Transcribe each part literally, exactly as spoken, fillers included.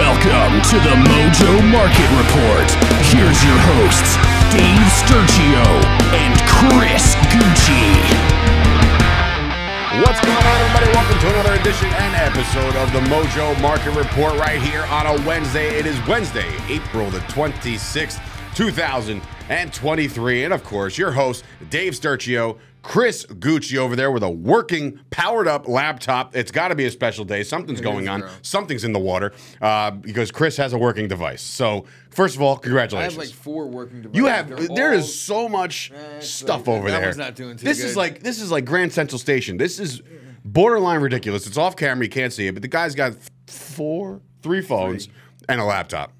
Welcome to the Mojo Market Report. Here's your hosts, Dave Sturchio and Chris Gucci. What's going on, everybody? Welcome to another edition and episode of the Mojo Market Report right here on a Wednesday. It is Wednesday, April the twenty-sixth, two thousand twenty-three. And of course, your host, Dave Sturchio, Chris Gucci over there with a working, powered-up laptop. It's got to be a special day. Something's it going is, on. Bro. Something's in the water uh, because Chris has a working device. So, first of all, congratulations. I have like four working devices. You have. They're there all... is so much eh, stuff like, over that there. That one's not doing too this good. Is like, this is like Grand Central Station. This is borderline ridiculous. It's off camera. You can't see it. But the guy's got four, three phones three. and a laptop.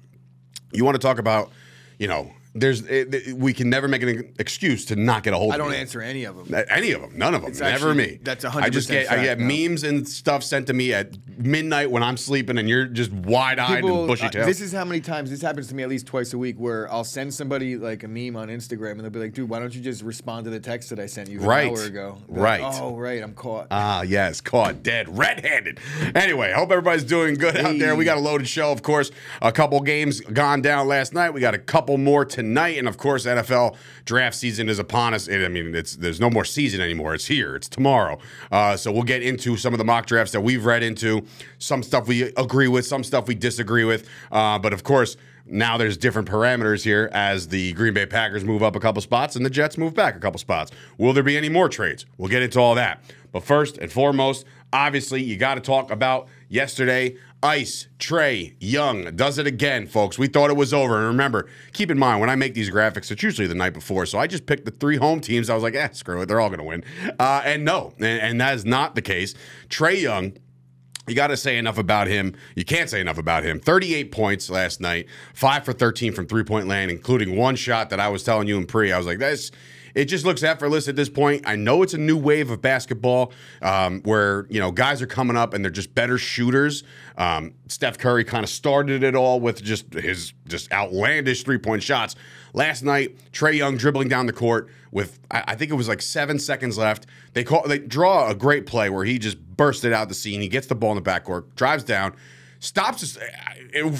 You want to talk about, you know... There's, it, it, we can never make an excuse to not get a hold of it. I don't answer any of them. Any of them. None of them. It's never actually, me. That's one hundred percent I just get, fact, I get no. memes and stuff sent to me at midnight when I'm sleeping and you're just wide-eyed People, and bushy-tailed. Uh, this is how many times, this happens to me at least twice a week, where I'll send somebody like a meme on Instagram and they'll be like, dude, why don't you just respond to the text that I sent you right. an hour ago? Right. Like, oh, right. I'm caught. Ah, yes. Caught. Dead. Red-handed. Anyway, I hope everybody's doing good hey. out there. We got a loaded show, of course. A couple games gone down last night. We got a couple more today. Tonight, and of course, N F L draft season is upon us. It, I mean, it's there's no more season anymore. It's here. It's tomorrow. Uh, so we'll get into some of the mock drafts that we've read into, some stuff we agree with, some stuff we disagree with. Uh, but of course, now there's different parameters here as the Green Bay Packers move up a couple spots and the Jets move back a couple spots. Will there be any more trades? We'll get into all that. But first and foremost, obviously, you got to talk about yesterday. Ice, Trae Young does it again, folks. We thought it was over. And remember, keep in mind, when I make these graphics, it's usually the night before. So I just picked the three home teams. I was like, eh, screw it. They're all going to win. Uh, and no, and, and that is not the case. Trae Young, you got to say enough about him. You can't say enough about him. thirty-eight points last night, five for thirteen from three-point land, including one shot that I was telling you in pre. I was like, that's... It just looks effortless at this point. I know it's a new wave of basketball um, where, you know, guys are coming up and they're just better shooters. Um, Steph Curry kind of started it all with just his just outlandish three-point shots. Last night, Trae Young dribbling down the court with, I, I think it was like seven seconds left. They, call, they draw a great play where he just bursted out the scene. He gets the ball in the backcourt, drives down, stops his,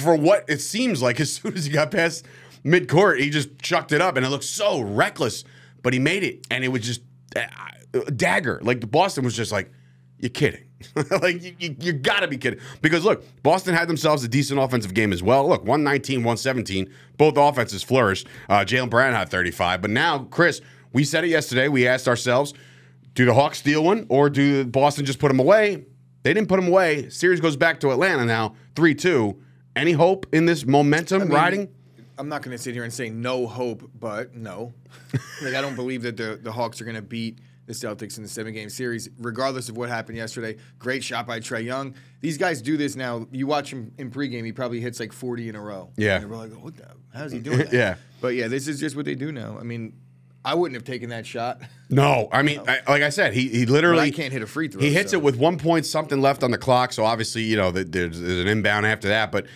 for what it seems like as soon as he got past midcourt, he just chucked it up, and it looked so reckless. But he made it, and it was just a dagger. Like, Boston was just like, you're kidding. Like, you, you, you got to be kidding. Because, look, Boston had themselves a decent offensive game as well. Look, one nineteen, one seventeen. Both offenses flourished. Uh, Jaylen Brown had thirty-five. But now, Chris, we said it yesterday. We asked ourselves, do the Hawks steal one, or do Boston just put them away? They didn't put them away. Series goes back to Atlanta now, three two. Any hope in this momentum I mean, riding? I'm not going to sit here and say no hope, but no. Like, I don't believe that the, the Hawks are going to beat the Celtics in the seven-game series, regardless of what happened yesterday. Great shot by Trae Young. These guys do this now. You watch him in pregame, he probably hits like forty in a row. Yeah. And they're like, what the, how's he doing that? Yeah. But, yeah, this is just what they do now. I mean, I wouldn't have taken that shot. No, I mean, no. I, like I said, he he literally well, I can't hit a free throw. He hits so. it with one point something left on the clock, so obviously, you know, there's, there's an inbound after that, but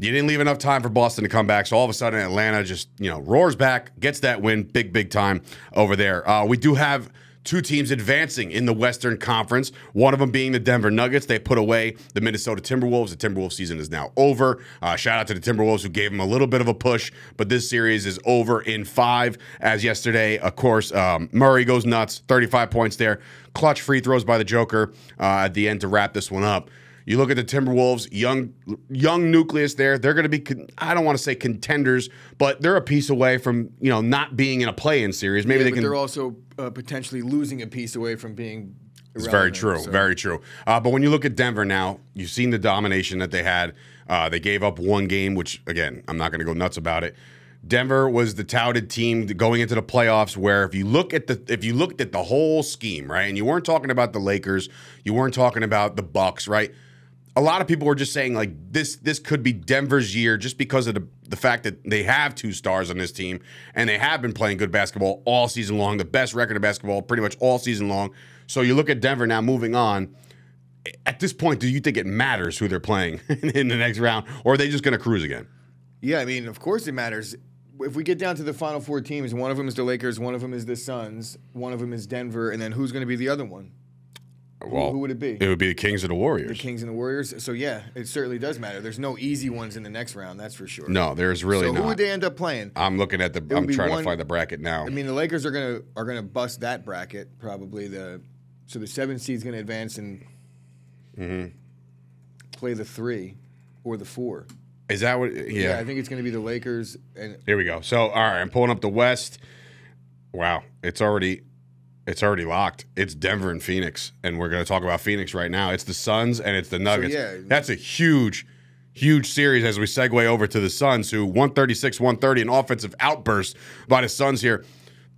you didn't leave enough time for Boston to come back, so all of a sudden Atlanta just, you know, roars back, gets that win, big, big time over there. Uh, we do have two teams advancing in the Western Conference, one of them being the Denver Nuggets. They put away the Minnesota Timberwolves. The Timberwolves season is now over. Uh, shout out to the Timberwolves who gave them a little bit of a push, but this series is over in five. As yesterday, of course, um, Murray goes nuts, thirty-five points there. Clutch free throws by the Joker uh, at the end to wrap this one up. You look at the Timberwolves, young young nucleus there. They're going to be, con- I don't want to say contenders, but they're a piece away from, you know, not being in a play-in series. Maybe yeah, they but can. They're also uh, potentially losing a piece away from being irrelevant. It's very true, so. very true. Uh, but when you look at Denver now, you've seen the domination that they had. Uh, they gave up one game, which, again, I'm not going to go nuts about it. Denver was the touted team going into the playoffs where if you look at the if you looked at the whole scheme, right, and you weren't talking about the Lakers, you weren't talking about the Bucks, right? A lot of people were just saying, like, this this could be Denver's year just because of the, the fact that they have two stars on this team, and they have been playing good basketball all season long, the best record of basketball pretty much all season long. So you look at Denver now moving on. At this point, do you think it matters who they're playing in the next round, or are they just going to cruise again? Yeah, I mean, of course it matters. If we get down to the final four teams, one of them is the Lakers, one of them is the Suns, one of them is Denver, and then who's going to be the other one? Well, who, who would it be? It would be the Kings and the Warriors. The Kings and the Warriors. So, yeah, it certainly does matter. There's no easy ones in the next round, that's for sure. No, there's really so not. So who would they end up playing? I'm looking at the – I'm trying one, to find the bracket now. I mean, the Lakers are going to are gonna bust that bracket probably. The So the seventh seed is going to advance and mm-hmm. play the three or the four. Is that what – yeah. Yeah, I think it's going to be the Lakers. And here we go. So, all right, I'm pulling up the West. Wow, it's already – It's already locked. It's Denver and Phoenix, and we're going to talk about Phoenix right now. It's the Suns and it's the Nuggets. So, yeah. That's a huge, huge series as we segue over to the Suns, who one thirty-six one thirty, an offensive outburst by the Suns here.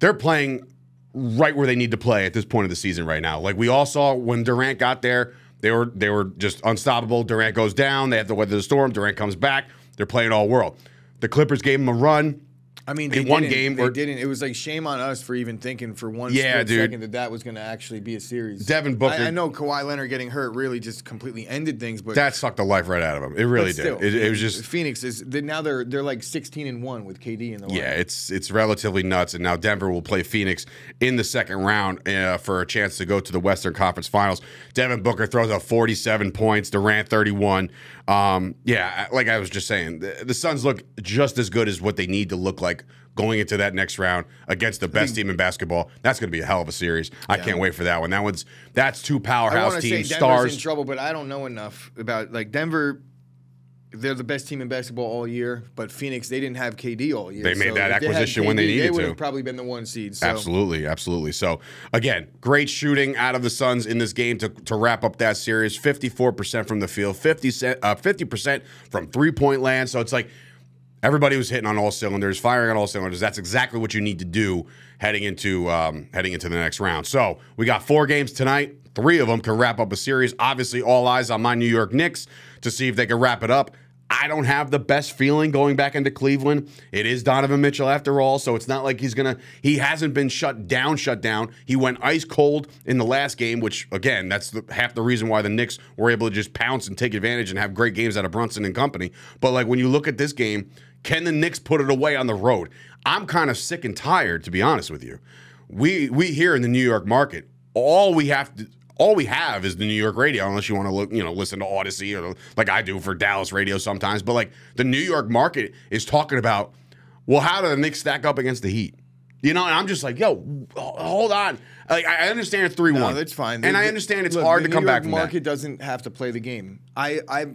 They're playing right where they need to play at this point of the season right now. Like we all saw when Durant got there, they were they were just unstoppable. Durant goes down. They have to weather the storm. Durant comes back. They're playing all world. The Clippers gave them a run. I mean, they in one didn't, game, they or, didn't. It was like shame on us for even thinking for one yeah, second that that was going to actually be a series. Devin Booker, I, I know Kawhi Leonard getting hurt really just completely ended things, but that sucked the life right out of him. It really did. Still, it, it was just Phoenix is they, now they're they're like sixteen and one with K D in the line. Yeah, it's it's relatively nuts, and now Denver will play Phoenix in the second round uh, for a chance to go to the Western Conference Finals. Devin Booker throws out forty-seven points, Durant thirty-one. Um, yeah, like I was just saying, the, the Suns look just as good as what they need to look like. Like going into that next round against the best team in basketball, that's going to be a hell of a series. I yeah. can't wait for that one. That one's that's two powerhouse I teams. Say Denver's stars in trouble, but I don't know enough about like Denver. They're the best team in basketball all year, but Phoenix they didn't have K D all year. They made so that acquisition K D, when they needed to. They would to. have probably been the one seed. So. Absolutely, absolutely. So again, great shooting out of the Suns in this game to, to wrap up that series. fifty-four percent from the field, fifty percent from three point land. So it's like. Everybody was hitting on all cylinders, firing on all cylinders. That's exactly what you need to do heading into um, heading into the next round. So we got four games tonight. Three of them can wrap up a series. Obviously, all eyes on my New York Knicks to see if they can wrap it up. I don't have the best feeling going back into Cleveland. It is Donovan Mitchell after all, so it's not like he's going to – he hasn't been shut down, shut down. He went ice cold in the last game, which, again, that's the, half the reason why the Knicks were able to just pounce and take advantage and have great games out of Brunson and company. But, like, when you look at this game, can the Knicks put it away on the road? I'm kind of sick and tired, to be honest with you. We we here in the New York market, all we have to – All we have is the New York radio, unless you want to look, you know, listen to Odyssey or like I do for Dallas radio sometimes. But like the New York market is talking about, well, how do the Knicks stack up against the Heat? You know, and I'm just like, yo, hold on. Like I understand it's three one. No, that's fine. And the, I understand it's look, hard to come New York back from that. The market doesn't have to play the game. I, I,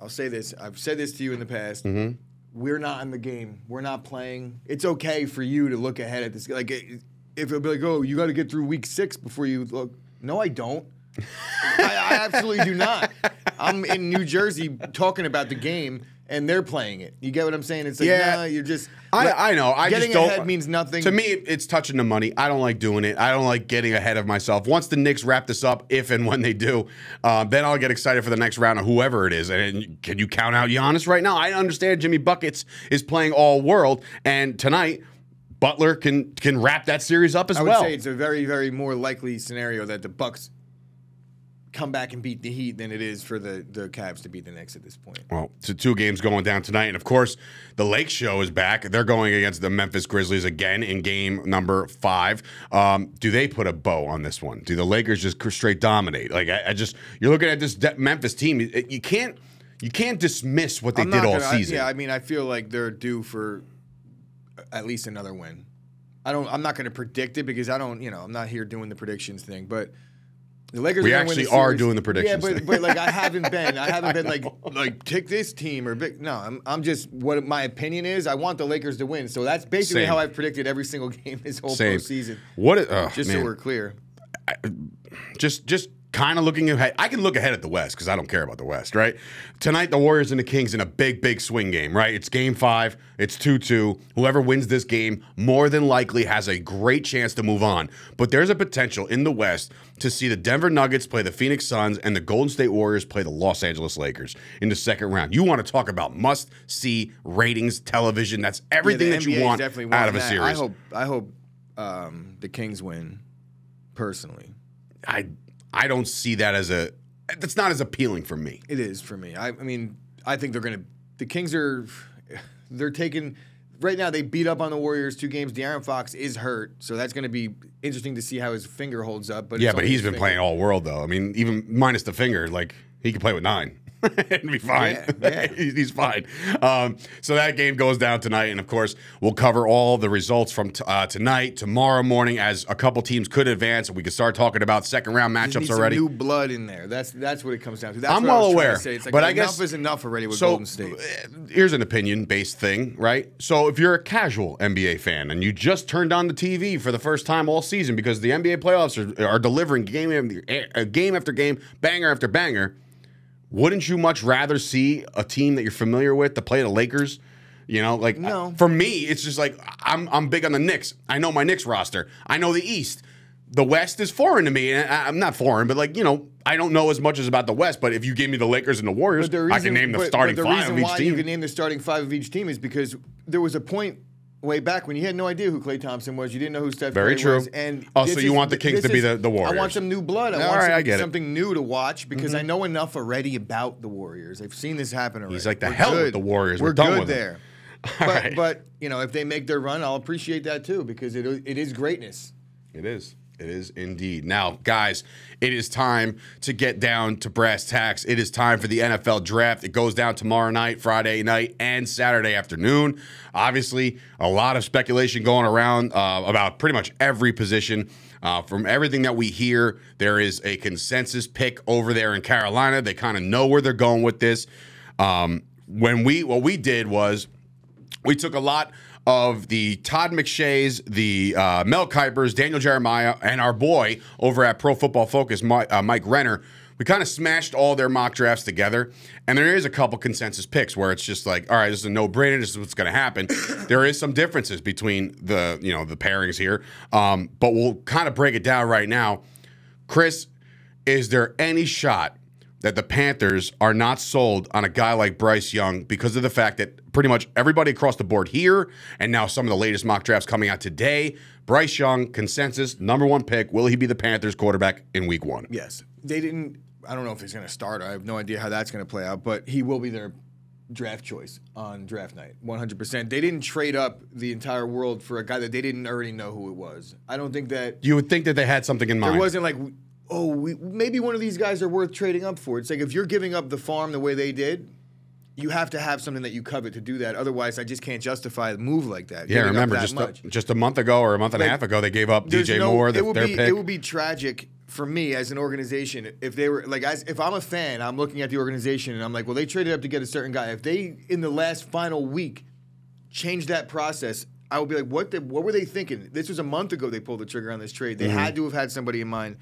I'll say this. I've said this to you in the past. Mm-hmm. We're not in the game. We're not playing. It's okay for you to look ahead at this. Like if it'll be like, oh, you got to get through week six before you look. No, I don't. I, I absolutely do not. I'm in New Jersey talking about the game, and they're playing it. You get what I'm saying? It's like, yeah, nah, you're just. I, like, I know. I getting just ahead don't, means nothing. To me, it's touching the money. I don't like doing it. I don't like getting ahead of myself. Once the Knicks wrap this up, if and when they do, uh, then I'll get excited for the next round of whoever it is. And, and can you count out Giannis right now? I understand Jimmy Buckets is playing all world, and tonight. Butler can can wrap that series up as well. I would well. say it's a very, very more likely scenario that the Bucks come back and beat the Heat than it is for the, the Cavs to beat the Knicks at this point. Well, so two games going down tonight. And, of course, the Lake Show is back. They're going against the Memphis Grizzlies again in game number five. Um, do they put a bow on this one? Do the Lakers just straight dominate? Like, I, I just – you're looking at this Memphis team. You, you can't you can't dismiss what they I'm did all gonna, season. I, yeah, I mean, I feel like they're due for – at least another win. I don't. I'm not going to predict it because I don't. You know, I'm not here doing the predictions thing. But the Lakers. We are actually win the are doing the predictions. Yeah, but, thing. but like I haven't been. I haven't I been know. like like pick this team or big. No, I'm. I'm just what my opinion is. I want the Lakers to win. So that's basically Same. how I've predicted every single game this whole Same. postseason. What? Uh, just man. so we're clear. I, just just. Kind of looking ahead. I can look ahead at the West because I don't care about the West, right? Tonight, the Warriors and the Kings in a big, big swing game, right? It's game five. It's two two. Whoever wins this game more than likely has a great chance to move on. But there's a potential in the West to see the Denver Nuggets play the Phoenix Suns and the Golden State Warriors play the Los Angeles Lakers in the second round. You want to talk about must-see ratings, television. That's everything yeah, that N B A you want out of that. a series. I hope, I hope um, the Kings win, personally. I... I don't see that as a – that's not as appealing for me. It is for me. I, I mean, I think they're going to – the Kings are – they're taking – right now they beat up on the Warriors two games. De'Aaron Fox is hurt, so that's going to be interesting to see how his finger holds up. But yeah, but he's been finger. playing all world, though. I mean, even minus the finger, like, he could play with nine. It'd be fine. Yeah, yeah. He's fine. Um, so that game goes down tonight. And, of course, we'll cover all the results from t- uh, tonight, tomorrow morning, as a couple teams could advance. And we can start talking about second-round matchups need already. Some new blood in there. That's that's what it comes down to. That's I'm what well I was aware. To say. It's like, but enough I guess, is enough already with so, Golden State. Here's an opinion-based thing, right? So if you're a casual N B A fan and you just turned on the T V for the first time all season because the N B A playoffs are, are delivering game, game after game, banger after banger, wouldn't you much rather see a team that you're familiar with to play the Lakers? You know, like no. For me, it's just like I'm I'm big on the Knicks. I know my Knicks roster. I know the East. The West is foreign to me. And I'm not foreign, but like, you know, I don't know as much as about the West. But if you gave me the Lakers and the Warriors, the reason, I can name the but, starting but the five of each team. The reason why you can name the starting five of each team is because there was a point way back when you had no idea who Klay Thompson was. You didn't know who Steph Curry was. Very true. And oh, so you is, want the Kings to be the, the Warriors. I want some new blood. I All want right, some, I get something it. new to watch because mm-hmm. I know enough already about the Warriors. I've seen this happen already. He's like, the We're hell good. with the Warriors. We're, We're done good with there. But, right. but, you know, if they make their run, I'll appreciate that too because it it is greatness. It is. It is indeed. Now, guys, it is time to get down to brass tacks. It is time for the N F L draft. It goes down tomorrow night, Friday night, and Saturday afternoon. Obviously, a lot of speculation going around uh, about pretty much every position. Uh, from everything that we hear, there is a consensus pick over there in Carolina. They kind of know where they're going with this. Um, when we what we did was we took a lot of the Todd McShays, the uh, Mel Kuypers, Daniel Jeremiah, and our boy over at Pro Football Focus, My, uh, Mike Renner. We kind of smashed all their mock drafts together, and there is a couple consensus picks where it's just like, all right, this is a no-brainer. This is what's going to happen. There is some differences between the you know the pairings here, um, but we'll kind of break it down right now. Chris, is there any shot that the Panthers are not sold on a guy like Bryce Young because of the fact that pretty much everybody across the board here, and now some of the latest mock drafts coming out today, Bryce Young, consensus, number one pick, will he be the Panthers quarterback in week one? Yes. They didn't, I don't know if he's going to start. I have no idea how that's going to play out, but he will be their draft choice on draft night, one hundred percent. They didn't trade up the entire world for a guy that they didn't already know who it was. I don't think that... You would think that they had something in mind. It wasn't like... oh, we, maybe one of these guys are worth trading up for. It's like if you're giving up the farm the way they did, you have to have something that you covet to do that. Otherwise, I just can't justify a move like that. Yeah, remember, just a, just a month ago or a month and like, a half ago, they gave up D J no, Moore, the, their be, pick. It would be tragic for me as an organization if they were like, as, if I'm a fan, I'm looking at the organization and I'm like, well, they traded up to get a certain guy. If they, in the last final week, changed that process, I would be like, what, the, what were they thinking? This was a month ago they pulled the trigger on this trade. They mm-hmm. had to have had somebody in mind.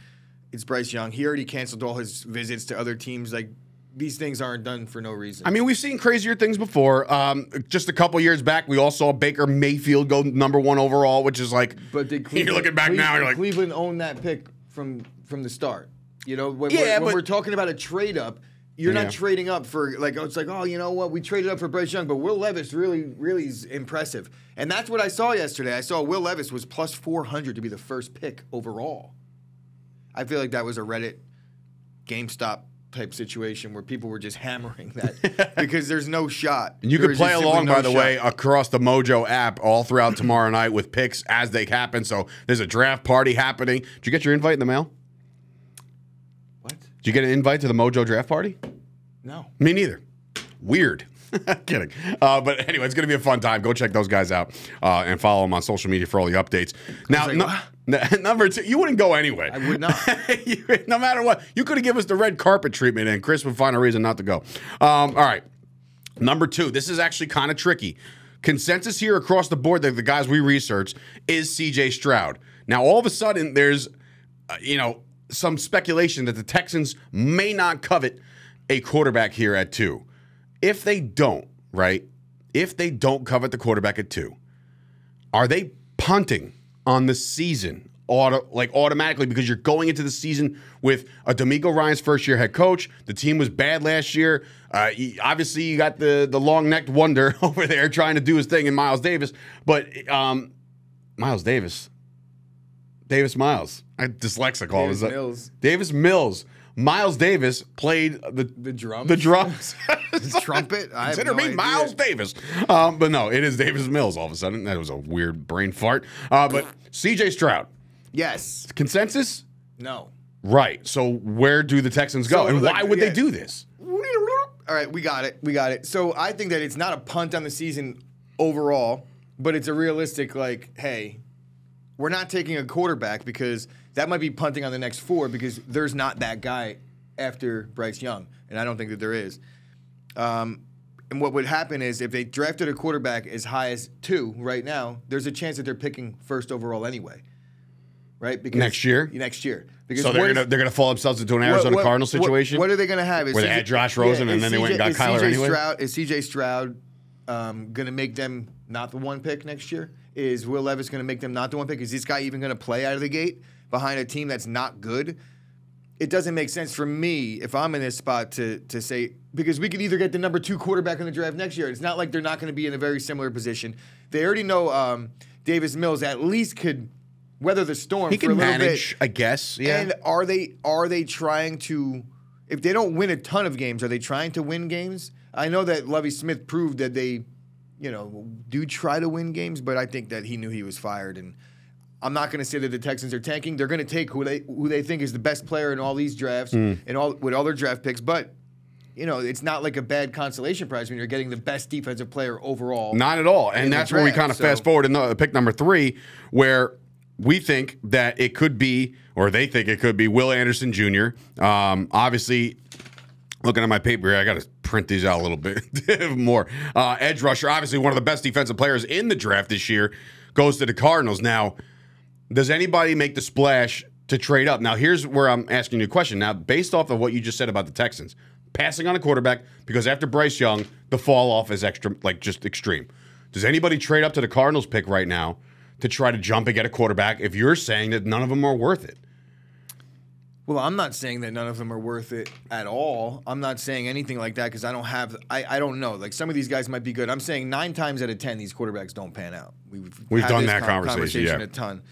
It's Bryce Young. He already canceled all his visits to other teams. Like, these things aren't done for no reason. I mean, we've seen crazier things before. Um, just a couple years back, we all saw Baker Mayfield go number one overall, which is like, but did Cleveland, you're looking back Cleveland, now, you're like... Cleveland owned that pick from from the start. You know, when, yeah, we're, when but, we're talking about a trade-up, you're yeah. not trading up for, like, oh, it's like, oh, you know what, we traded up for Bryce Young, but Will Levis really, really is impressive. And that's what I saw yesterday. I saw Will Levis was plus four hundred to be the first pick overall. I feel like that was a Reddit, GameStop type situation where people were just hammering that because there's no shot. And you there can play along, no by the shot. way, across the Mojo app all throughout tomorrow night with picks as they happen. So there's a draft party happening. Did you get your invite in the mail? What? Did you get an invite to the Mojo draft party? No. Me neither. Weird. Kidding. Uh, but anyway, it's going to be a fun time. Go check those guys out uh, and follow them on social media for all the updates. Now, like, no, n- number two, you wouldn't go anyway. I would not. you, no matter what. You could have given us the red carpet treatment, and Chris would find a reason not to go. Um, all right. Number two, this is actually kind of tricky. Consensus here across the board that the guys we researched is C J Stroud. Now, all of a sudden, there's, uh, you know, some speculation that the Texans may not covet a quarterback here at two. If they don't, right, if they don't covet the quarterback at two, are they punting on the season auto, like automatically because you're going into the season with a D'Amico Ryan's first-year head coach? The team was bad last year. Uh, he, obviously, you got the, the long-necked wonder over there trying to do his thing in Miles Davis. But um, Miles Davis, Davis Miles, I'm dyslexic all of a sudden. Davis Mills. Davis Mills. Miles Davis played the the drums. The drums. trumpet. I Consider no me idea. Miles Davis. Um, but no, it is Davis Mills all of a sudden. That was a weird brain fart. Uh, but C J Stroud. Yes. Consensus? No. Right. So where do the Texans go? So, and like, why would yeah. they do this? All right, we got it. We got it. So I think that it's not a punt on the season overall, but it's a realistic, like, hey, we're not taking a quarterback because that might be punting on the next four because there's not that guy after Bryce Young, and I don't think that there is. Um, and what would happen is if they drafted a quarterback as high as two right now, there's a chance that they're picking first overall anyway, right? Because next year? Next year. Because so they're going to fall themselves into an Arizona what, what, Cardinals situation? What, what are they going to have? Is Where they had Josh Rosen yeah, and then they went and got Kyler anyway? Stroud, is C J Stroud um, going to make them not the one pick next year? Is Will Levis going to make them not the one pick? Is this guy even going to play out of the gate behind a team that's not good? It doesn't make sense for me if I'm in this spot to to say, because we could either get the number two quarterback in the draft next year. It's not like they're not going to be in a very similar position. They already know um, Davis Mills at least could weather the storm he for a little manage, bit. I guess. Yeah. And are they are they trying to, if they don't win a ton of games, are they trying to win games? I know that Lovie Smith proved that they, you know, do try to win games, but I think that he knew he was fired, and I'm not going to say that the Texans are tanking. They're going to take who they who they think is the best player in all these drafts mm. and all with all their draft picks. But you know, it's not like a bad consolation prize when you're getting the best defensive player overall. Not at all, and that's where we kind of so. fast forward in the pick number three, where we think that it could be, or they think it could be, Will Anderson Junior Um, obviously, looking at my paper here, I got to print these out a little bit more. Uh, edge rusher, obviously one of the best defensive players in the draft this year, goes to the Cardinals now. Does anybody make the splash to trade up? Now, here's where I'm asking you a question. Now, based off of what you just said about the Texans, passing on a quarterback, because after Bryce Young, the fall off is extra, like just extreme. Does anybody trade up to the Cardinals pick right now to try to jump and get a quarterback if you're saying that none of them are worth it? Well, I'm not saying that none of them are worth it at all. I'm not saying anything like that because I don't have I, – I don't know. Like, some of these guys might be good. I'm saying nine times out of ten, these quarterbacks don't pan out. We've, We've done that con- conversation, conversation yeah. a ton.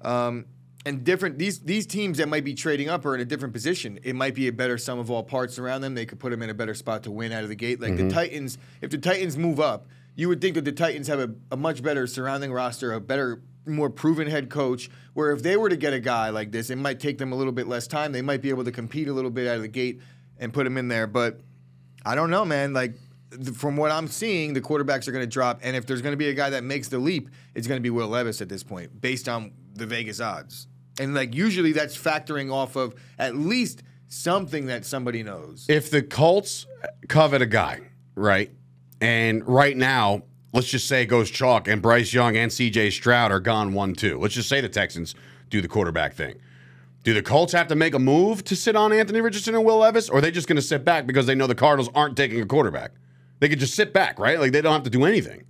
Um, and different these these teams that might be trading up are in a different position. It might be a better sum of all parts around them. They could put them in a better spot to win out of the gate. Like mm-hmm. the Titans, if the Titans move up, you would think that the Titans have a, a much better surrounding roster, a better, more proven head coach, where if they were to get a guy like this, it might take them a little bit less time. They might be able to compete a little bit out of the gate and put them in there. But I don't know, man. Like, th- from what I'm seeing, the quarterbacks are going to drop. And if there's going to be a guy that makes the leap, it's going to be Will Levis at this point, based on the Vegas odds. And like usually that's factoring off of at least something that somebody knows. If the Colts covet a guy, right, and right now, let's just say it goes chalk and Bryce Young and C J Stroud are gone one two. Let's just say the Texans do the quarterback thing. Do the Colts have to make a move to sit on Anthony Richardson and Will Levis, or are they just going to sit back because they know the Cardinals aren't taking a quarterback? They could just sit back, right? Like, they don't have to do anything.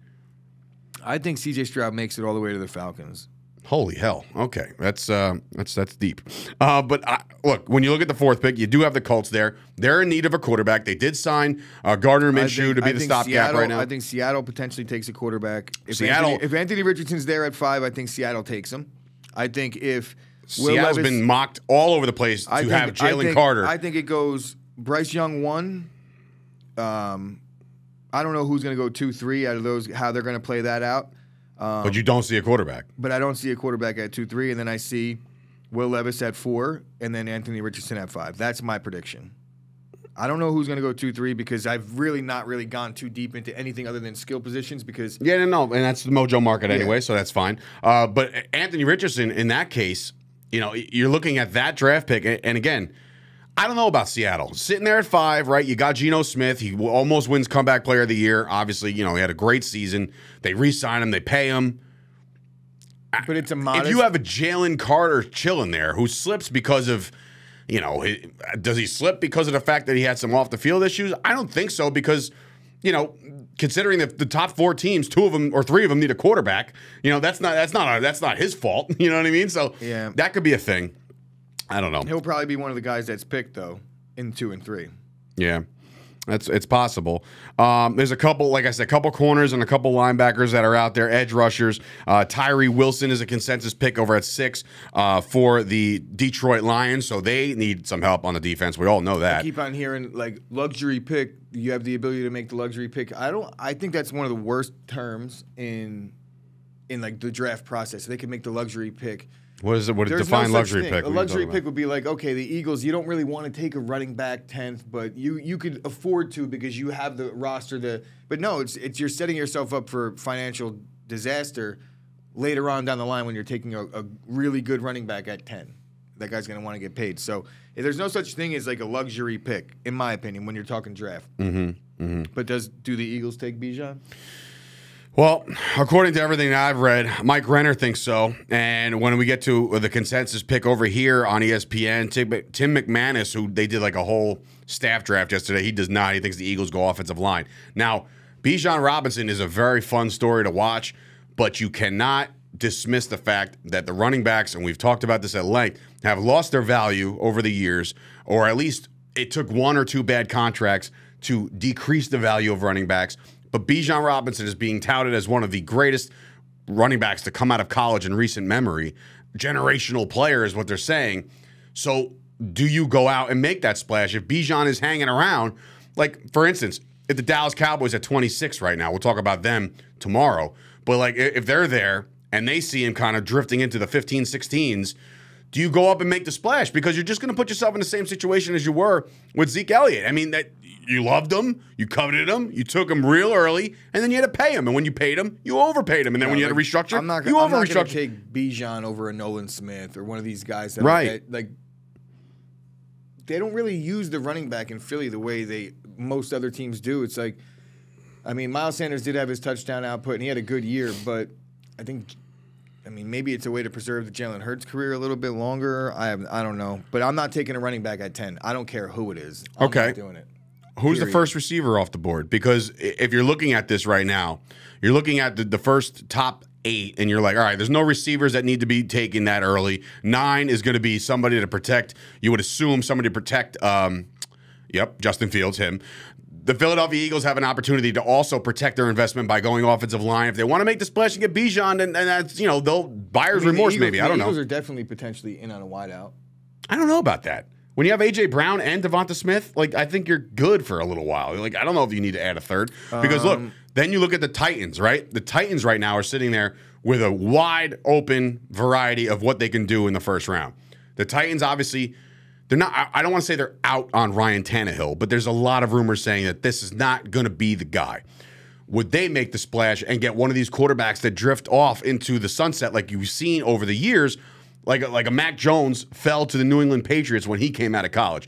I think C J Stroud makes it all the way to the Falcons. Holy hell! Okay, that's uh, that's that's deep. Uh, but I, look, when you look at the fourth pick, you do have the Colts there. They're in need of a quarterback. They did sign uh, Gardner Minshew to be I the stopgap right now. I think Seattle potentially takes a quarterback. If Seattle, Anthony, if Anthony Richardson's there at five, I think Seattle takes him. I think if Will Seattle's Levis, been mocked all over the place to I think, have Jalen I think, Carter. I think it goes Bryce Young one. Um, I don't know who's going to go two, three out of those. How they're going to play that out. Um, but you don't see a quarterback. But I don't see a quarterback at two three, and then I see Will Levis at four, and then Anthony Richardson at five. That's my prediction. I don't know who's going to go two three because I've really not really gone too deep into anything other than skill positions because – Yeah, no, no, and that's the mojo market anyway, yeah. so that's fine. Uh, but Anthony Richardson, in that case, you know, you're looking at that draft pick, and, and again – I don't know about Seattle. Sitting there at five, right? You got Geno Smith. He almost wins comeback player of the year. Obviously, you know, he had a great season. They re-sign him. They pay him. But it's a modest. If you have a Jalen Carter chilling there who slips because of, you know, does he slip because of the fact that he had some off-the-field issues? I don't think so because, you know, considering the, the top four teams, two of them or three of them need a quarterback, you know, that's not that's not a, that's not his fault. You know what I mean? So yeah. that could be a thing. I don't know. He'll probably be one of the guys that's picked, though, in two and three. Yeah. That's it's possible. Um, there's a couple, like I said, a couple corners and a couple linebackers that are out there, edge rushers. Uh, Tyree Wilson is a consensus pick over at six uh, for the Detroit Lions, so they need some help on the defense. We all know that. I keep on hearing like luxury pick. You have the ability to make the luxury pick. I don't. I think that's one of the worst terms in in like the draft process. They can make the luxury pick. What is it? What There's define no luxury thing. pick? A luxury pick would be like, okay, the Eagles, you don't really want to take a running back tenth, but you you could afford to because you have the roster to. But no, it's it's you're setting yourself up for financial disaster later on down the line when you're taking a, a really good running back at ten. That guy's going to want to get paid. So there's no such thing as like a luxury pick, in my opinion, when you're talking draft. Mm-hmm, mm-hmm. But does do the Eagles take Bijan? Well, according to everything that I've read, Mike Renner thinks so. And when we get to the consensus pick over here on E S P N, Tim McManus, who they did like a whole staff draft yesterday, he does not. He thinks the Eagles go offensive line. Now, Bijan Robinson is a very fun story to watch, but you cannot dismiss the fact that the running backs, and we've talked about this at length, have lost their value over the years, or at least it took one or two bad contracts to decrease the value of running backs. But Bijan Robinson is being touted as one of the greatest running backs to come out of college in recent memory. Generational player is what they're saying. So do you go out and make that splash? If Bijan is hanging around, like, for instance, if the Dallas Cowboys at twenty-six right now, we'll talk about them tomorrow. But, like, if they're there and they see him kind of drifting into the fifteen, sixteens, do you go up and make the splash? Because you're just going to put yourself in the same situation as you were with Zeke Elliott. I mean, that you loved him, you coveted him, you took him real early, and then you had to pay him. And when you paid him, you overpaid him. And then yeah, when you like, had to restructure, I'm not, you over-restructured. I'm not going to take Bijan over a Nolan Smith or one of these guys. That right. Like, that, like, they don't really use the running back in Philly the way they most other teams do. It's like, I mean, Miles Sanders did have his touchdown output, and he had a good year, but I think – I mean, maybe it's a way to preserve the Jalen Hurts career a little bit longer. I have, I don't know. But I'm not taking a running back at ten. I don't care who it is. I'm okay. not doing it. Who's Period. the first receiver off the board? Because if you're looking at this right now, you're looking at the, the first top eight, and you're like, all right, there's no receivers that need to be taken that early. Nine is going to be somebody to protect. You would assume somebody to protect, um, yep, Justin Fields, him. The Philadelphia Eagles have an opportunity to also protect their investment by going offensive line. If they want to make the splash and get Bijan, then, then that's, you know, they'll buyer's I mean, remorse, Eagles, maybe. I don't know. The Eagles are definitely potentially in on a wideout. I don't know about that. When you have A J Brown and Devonta Smith, like, I think you're good for a little while. Like, I don't know if you need to add a third. Because, um, look, then you look at the Titans, right? The Titans right now are sitting there with a wide open variety of what they can do in the first round. The Titans, obviously, they're not. I don't want to say they're out on Ryan Tannehill, but there's a lot of rumors saying that this is not going to be the guy. Would they make the splash and get one of these quarterbacks that drift off into the sunset like you've seen over the years, like a, like a Mac Jones fell to the New England Patriots when he came out of college?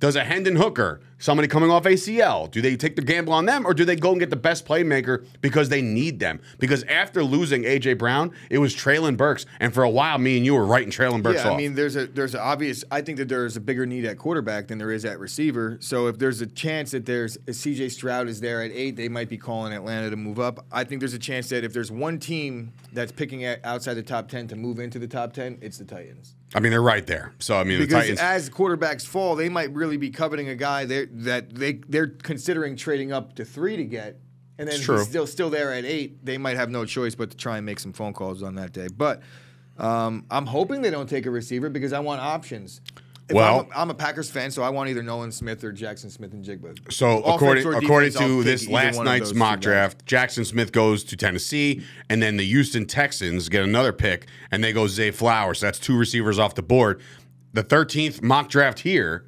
Does a Hendon Hooker, somebody coming off A C L, do they take the gamble on them, or do they go and get the best playmaker because they need them? Because after losing A J. Brown, it was Traylon Burks, and for a while, me and you were writing Traylon Burks yeah, off. Yeah, I mean, there's a there's an obvious – I think that there's a bigger need at quarterback than there is at receiver. So if there's a chance that there's – C J Stroud is there at eight, they might be calling Atlanta to move up. I think there's a chance that if there's one team that's picking at outside the top ten to move into the top ten, it's the Titans. I mean, they're right there. So, I mean, because the Titans, as quarterbacks fall, they might really be coveting a guy that they, they're considering trading up to three to get. And then if he's still, still there at eight, they might have no choice but to try and make some phone calls on that day. But um, I'm hoping they don't take a receiver because I want options. If well, I'm a, I'm a Packers fan, so I want either Nolan Smith or Jackson Smith and Jigba. So according according to this last night's mock draft, Jackson Smith goes to Tennessee, and then the Houston Texans get another pick, and they go Zay Flowers. So that's two receivers off the board. The thirteenth mock draft here,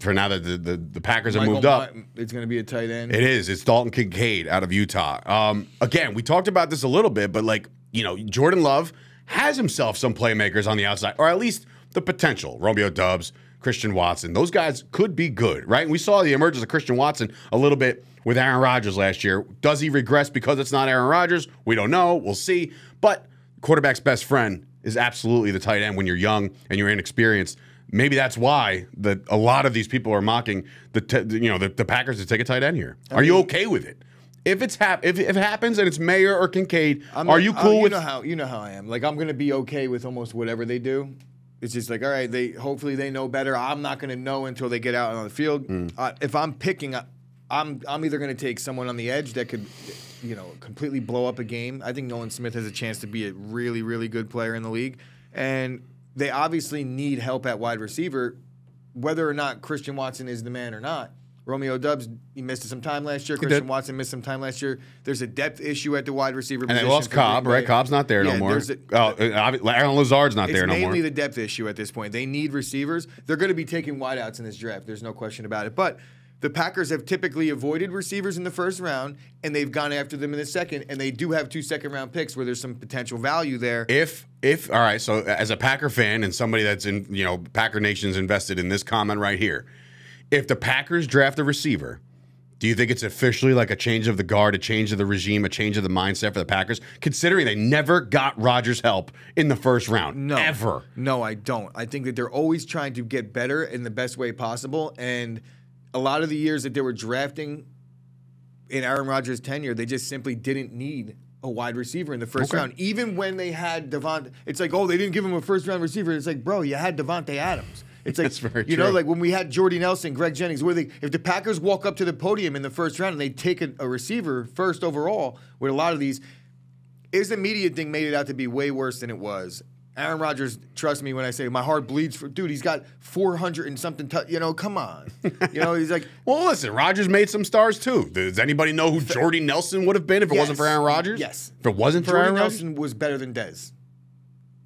for now that the, the, the Packers Michael have moved up. Martin, it's going to be a tight end. It is. It's Dalton Kincaid out of Utah. Um, again, we talked about this a little bit, but, like, you know, Jordan Love has himself some playmakers on the outside, or at least – the potential. Romeo Doubs, Christian Watson, those guys could be good, right? And we saw the emergence of Christian Watson a little bit with Aaron Rodgers last year. Does he regress because it's not Aaron Rodgers? We don't know. We'll see. But quarterback's best friend is absolutely the tight end when you're young and you're inexperienced. Maybe that's why the, a lot of these people are mocking the te- you know the, the Packers to take a tight end here. I are mean, you okay with it? If it's hap- if, if it happens and it's Mayer or Kincaid, I'm are you cool? Oh, you with know how you know how I am. Like, I'm going to be okay with almost whatever they do. It's just like, all right, they hopefully they know better. I'm not going to know until they get out on the field. Mm. Uh, if I'm picking, I, I'm I'm either going to take someone on the edge that could, you know, completely blow up a game. I think Nolan Smith has a chance to be a really, really good player in the league. And they obviously need help at wide receiver, whether or not Christian Watson is the man or not. Romeo Doubs, he missed some time last year. Christian Watson missed some time last year. There's a depth issue at the wide receiver and position. And they lost Cobb, right? Cobb's not there yeah, no more. A, oh, Aaron Lazard's not there no more. It's mainly the depth issue at this point. They need receivers. They're going to be taking wideouts in this draft. There's no question about it. But the Packers have typically avoided receivers in the first round, and they've gone after them in the second, and they do have two second-round picks where there's some potential value there. If – if all right, so as a Packer fan and somebody that's in – you know, Packer Nation's invested in this comment right here. If the Packers draft a receiver, do you think it's officially like a change of the guard, a change of the regime, a change of the mindset for the Packers, considering they never got Rodgers' help in the first round? No. Ever. No, I don't. I think that they're always trying to get better in the best way possible. And a lot of the years that they were drafting in Aaron Rodgers' tenure, they just simply didn't need a wide receiver in the first okay. round. Even when they had Devontae, it's like, oh, they didn't give him a first-round receiver. It's like, bro, you had Devontae Adams. It's like, That's very you true. know, like when we had Jordy Nelson, Greg Jennings, where they, if the Packers walk up to the podium in the first round and they take a, a receiver first overall, with a lot of these, is the media thing made it out to be way worse than it was. Aaron Rodgers, trust me when I say my heart bleeds for, dude, he's got four hundred and something, t- you know, come on. You know, he's like. Well, listen, Rodgers made some stars too. Does anybody know who Jordy Nelson would have been if it yes. wasn't for Aaron Rodgers? Yes. If it wasn't for Jordy Aaron Rodgers? Nelson was better than Dez.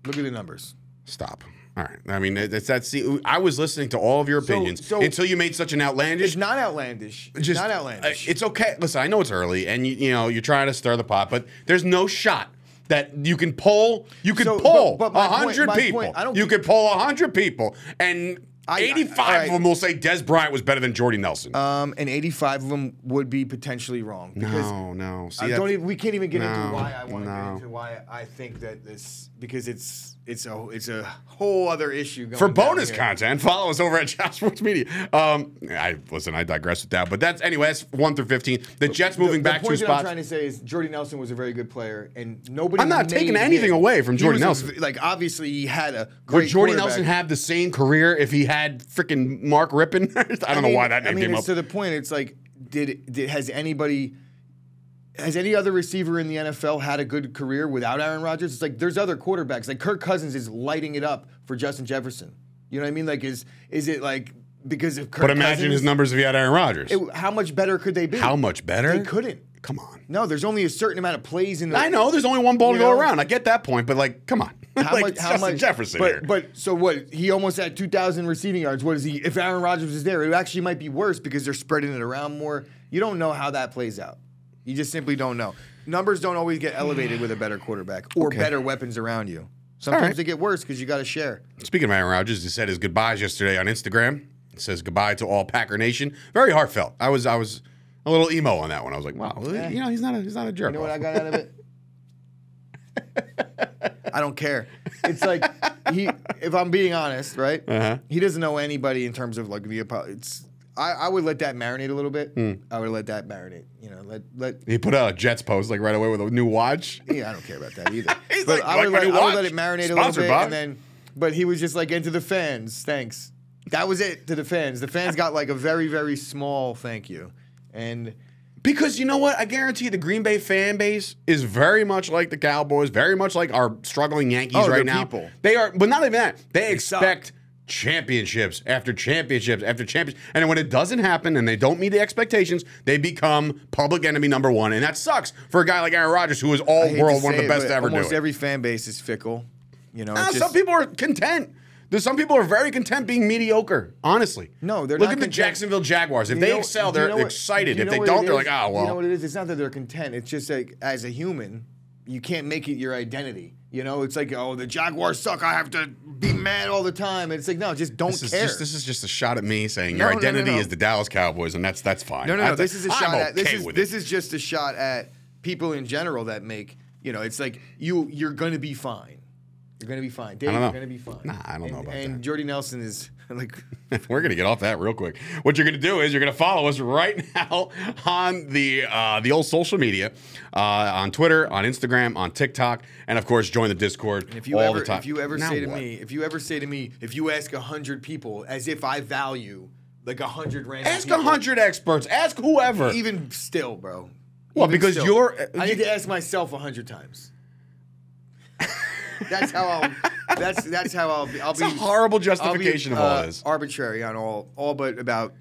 Look at the numbers. Stop. All right. I mean, that's that's. The, I was listening to all of your opinions so, so until you made such an outlandish. It's not outlandish. It's just, not outlandish. Uh, it's okay. Listen, I know it's early, and you, you know you're trying to stir the pot, but there's no shot that you can poll. You can so, poll a hundred people. Point, I don't you could poll a hundred people, and I, eighty-five I, I, of them will say Dez Bryant was better than Jordy Nelson. Um, and eighty-five of them would be potentially wrong. Because no, no. See, I don't even, we can't even get no, into why I want to no. get into why I think that this because it's. It's a it's a whole other issue. Going For bonus here. content, follow us over at Josh Sports Media. Um, I listen, I digress with that, but that's anyway. That's one through fifteen. The Jets moving the, the back two spots. The point I'm trying to say is Jordy Nelson was a very good player, and nobody. I'm not taking anything him. away from Jordy Nelson. A, like obviously, he had a great. Would Jordy Nelson have the same career if he had freaking Mark Rippon? I don't I mean, know why that name I mean, came it's up. To the point, it's like, did, did has anybody? Has any other receiver in the N F L had a good career without Aaron Rodgers? It's like there's other quarterbacks. Like Kirk Cousins is lighting it up for Justin Jefferson. You know what I mean? Like is is it like because of Kirk Cousins? But imagine Cousins, his numbers if he had Aaron Rodgers. It, how much better could they be? How much better? They couldn't. Come on. No, there's only a certain amount of plays in the I know, there's only one ball to go know? around. I get that point, but like, come on. How like much, how Justin much, Jefferson but, here. But so what? He almost had two thousand receiving yards. What is he? If Aaron Rodgers is there, it actually might be worse because they're spreading it around more. You don't know how that plays out. You just simply don't know. Numbers don't always get elevated with a better quarterback or okay. better weapons around you. Sometimes right. they get worse because you got to share. Speaking of Aaron Rodgers, he said his goodbyes yesterday on Instagram. It says goodbye to all Packer Nation. Very heartfelt. I was I was a little emo on that one. I was like, wow, well, yeah. you know, he's not a, he's not a jerk. You know what I got out of it? I don't care. It's like he. If I'm being honest, right? Uh-huh. He doesn't know anybody in terms of like the it's. I, I would let that marinate a little bit. Mm. I would let that marinate. You know, let let. He put out a Jets post like right away with a new watch. Yeah, I don't care about that either. He's but like, I, would like let, I would let it marinate Sponsored a little bit, by. and then. But he was just like, and to the fans, thanks. That was it to the fans. The fans got like a very very small thank you, and. Because you know what? I guarantee the Green Bay fan base is very much like the Cowboys, very much like our struggling Yankees oh, right now. People. They are, but not even that. They, they expect. Suck. Championships after championships after championships. And when it doesn't happen and they don't meet the expectations, they become public enemy number one. And that sucks for a guy like Aaron Rodgers, who is all world, one of the best to ever do it. Almost every fan base is fickle. You know, nah, just... Some people are content. There's some people are very content being mediocre, honestly. No, they're Look not. Look at the content. Jacksonville Jaguars. If you they know, excel, they're you know excited. You know if they don't, they're like, oh, well. You know what it is? It's not that they're content. It's just like, as a human, you can't make it your identity. You know, it's like, oh, the Jaguars suck. I have to be mad all the time. And it's like, no, just don't this is care. Just, this is just a shot at me saying no, your identity no, no, no. is the Dallas Cowboys, and that's that's fine. No, no, no. This is a I'm shot okay at this is with this it. is just a shot at people in general that make you know. It's like you you're gonna be fine. You're gonna be fine. Dave, you're gonna be fine. Nah, I don't and, know about and that. And Jordy Nelson is like, we're gonna get off that real quick. What you're gonna do is you're gonna follow us right now on the uh, the old social media, uh, on Twitter, on Instagram, on TikTok, and of course join the Discord and if you all ever, the time. If you ever now say to what? me, if you ever say to me, if you ask a hundred people as if I value like a hundred random Ask a hundred experts. Ask whoever. Even still, bro. Well, Even because still. you're... Uh, I need to ask myself a hundred times. That's how I'll... That's that's how I'll be... I'll it's be, a horrible justification I'll be, uh, of all this. Arbitrary on all, all but about...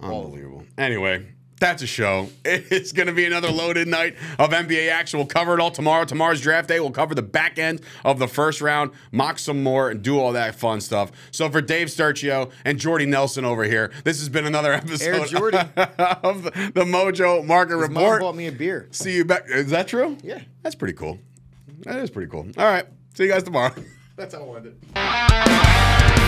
Unbelievable. All. Anyway... That's a show. It's going to be another loaded night of N B A action. We'll cover it all tomorrow. Tomorrow's draft day. We'll cover the back end of the first round, mock some more, and do all that fun stuff. So for Dave Sturchio and Jordy Nelson over here, this has been another episode of the Mojo Market His Report. Mom bought me a beer. See you back. Is that true? Yeah. That's pretty cool. That is pretty cool. All right. See you guys tomorrow. That's how I wanted it.